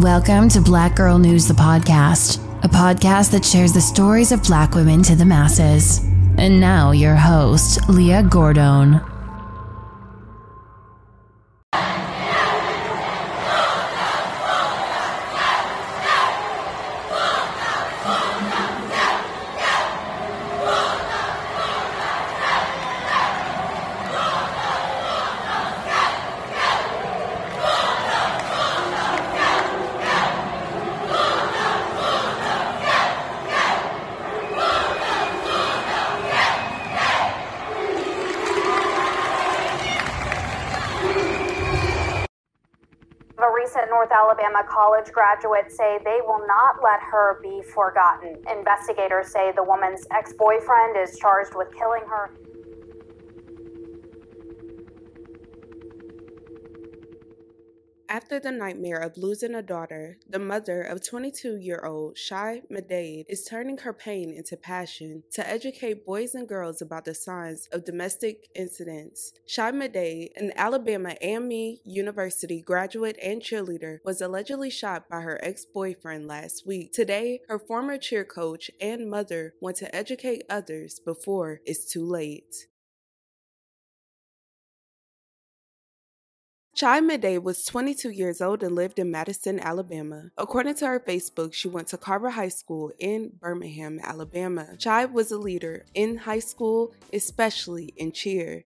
Welcome to Black Girl News, the podcast, a podcast that shares the stories of Black women to the masses. And now your host, Leah Gordon. Alabama college graduates say they will not let her be forgotten. Investigators say the woman's ex-boyfriend is charged with killing her. After the nightmare of losing a daughter, the mother of 22-year-old Shai Medade is turning her pain into passion to educate boys and girls about the signs of domestic incidents. Shai Medade, an Alabama A&M University graduate and cheerleader, was allegedly shot by her ex-boyfriend last week. Today, her former cheer coach and mother want to educate others before it's too late. Chai Madej was 22 years old and lived in Madison, Alabama. According to her Facebook, she went to Carver High School in Birmingham, Alabama. Chai was a leader in high school, especially in cheer.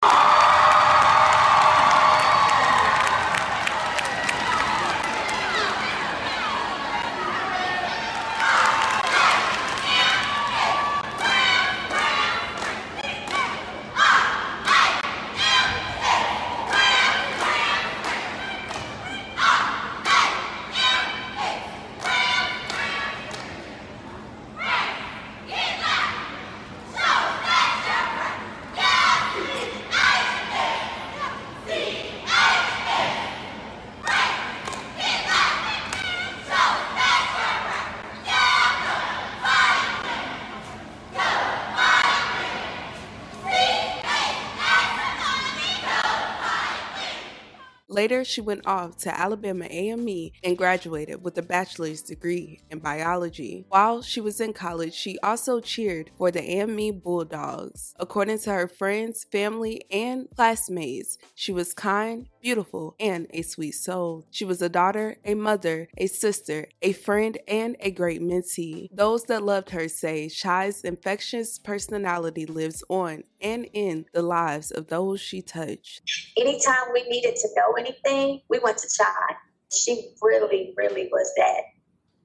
Later, she went off to Alabama A&M and graduated with a bachelor's degree in biology. While she was in college, she also cheered for the A&M Bulldogs. According to her friends, family, and classmates, she was kind, beautiful, and a sweet soul. She was a daughter, a mother, a sister, a friend, and a great mentee. Those that loved her say Shai's infectious personality lives on and in the lives of those she touched. Anytime we needed to know anything, we went to Chai. She really, really was that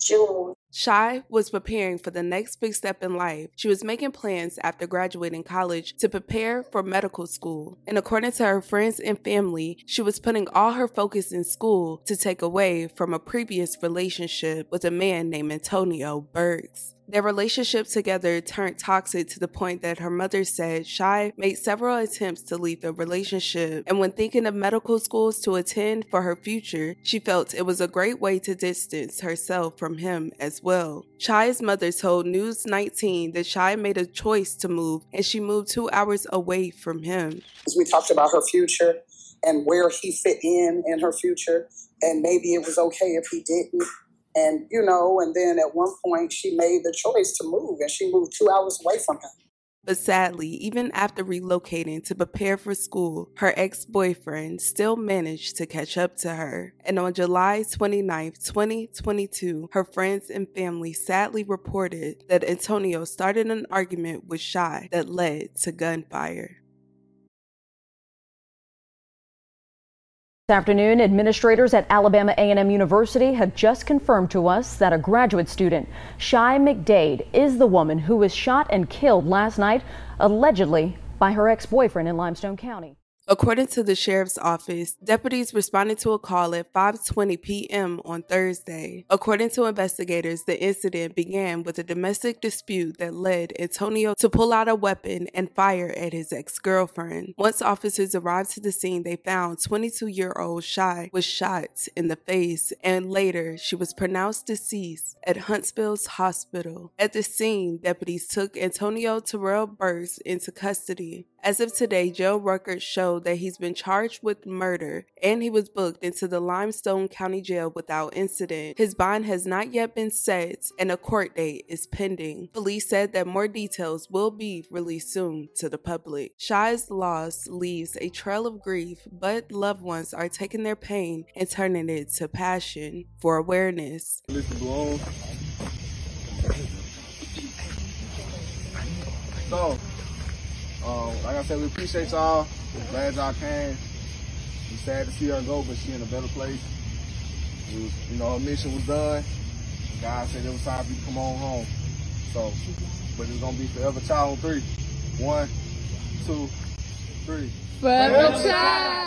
jewel. Shai was preparing for the next big step in life. She was making plans after graduating college to prepare for medical school. And according to her friends and family, she was putting all her focus in school to take away from a previous relationship with a man named Antonio Burks. Their relationship together turned toxic to the point that her mother said Shai made several attempts to leave the relationship, and when thinking of medical schools to attend for her future, she felt it was a great way to distance herself from him as well. Shai's mother told News 19 that Shai made a choice to move, and she moved 2 hours away from him. We talked about her future and where he fit in her future, and maybe it was okay if he didn't. And, and then at one point she made the choice to move, and she moved 2 hours away from him. But sadly, even after relocating to prepare for school, her ex-boyfriend still managed to catch up to her. And on July 29, 2022, her friends and family sadly reported that Antonio started an argument with Shai that led to gunfire. This afternoon, administrators at Alabama A&M University have just confirmed to us that a graduate student, Shai Medade, is the woman who was shot and killed last night, allegedly by her ex-boyfriend in Limestone County. According to the sheriff's office, deputies responded to a call at 5:20 p.m. on Thursday. According to investigators, the incident began with a domestic dispute that led Antonio to pull out a weapon and fire at his ex-girlfriend. Once officers arrived to the scene, they found 22-year-old Shai was shot in the face, and later she was pronounced deceased at Huntsville's hospital. At the scene, deputies took Antonio Terrell Burks into custody. As of today, jail records show that he's been charged with murder and he was booked into the Limestone County Jail without incident. His bond has not yet been set and a court date is pending. Police said that more details will be released soon to the public. Shai's loss leaves a trail of grief, but loved ones are taking their pain and turning it to passion for awareness. So, like I said, we appreciate y'all. We're glad y'all came. We're sad to see her go, but she in a better place. Was, you know, her mission was done. God said it was time for you to come on home. So, but it's gonna be forever child on three. 1, 2, 3. Forever child.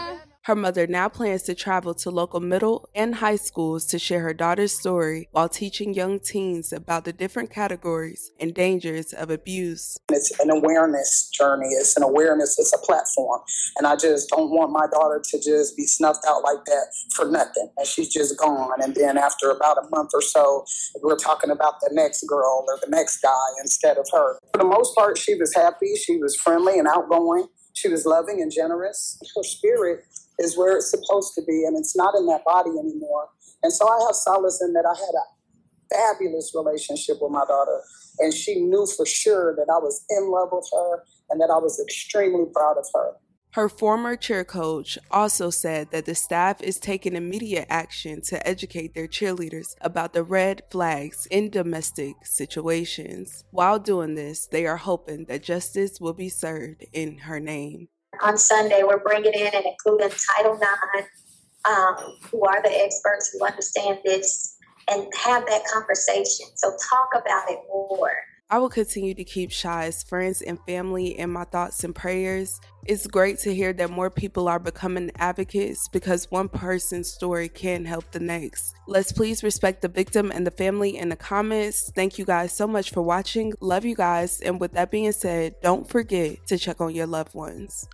Her mother now plans to travel to local middle and high schools to share her daughter's story while teaching young teens about the different categories and dangers of abuse. It's an awareness journey. It's an awareness. It's a platform. And I just don't want my daughter to just be snuffed out like that for nothing. And she's just gone. And then after about a month or so, we're talking about the next girl or the next guy instead of her. For the most part, she was happy. She was friendly and outgoing. She was loving and generous. Her spirit is where it's supposed to be, and it's not in that body anymore. And so I have solace in that I had a fabulous relationship with my daughter, and she knew for sure that I was in love with her and that I was extremely proud of her. Her former cheer coach also said that the staff is taking immediate action to educate their cheerleaders about the red flags in domestic situations. While doing this, they are hoping that justice will be served in her name. On Sunday, we're bringing in and including Title IX, who are the experts who understand this, and have that conversation. So talk about it more. I will continue to keep Shai's friends and family in my thoughts and prayers. It's great to hear that more people are becoming advocates because one person's story can help the next. Let's please respect the victim and the family in the comments. Thank you guys so much for watching. Love you guys. And with that being said, don't forget to check on your loved ones.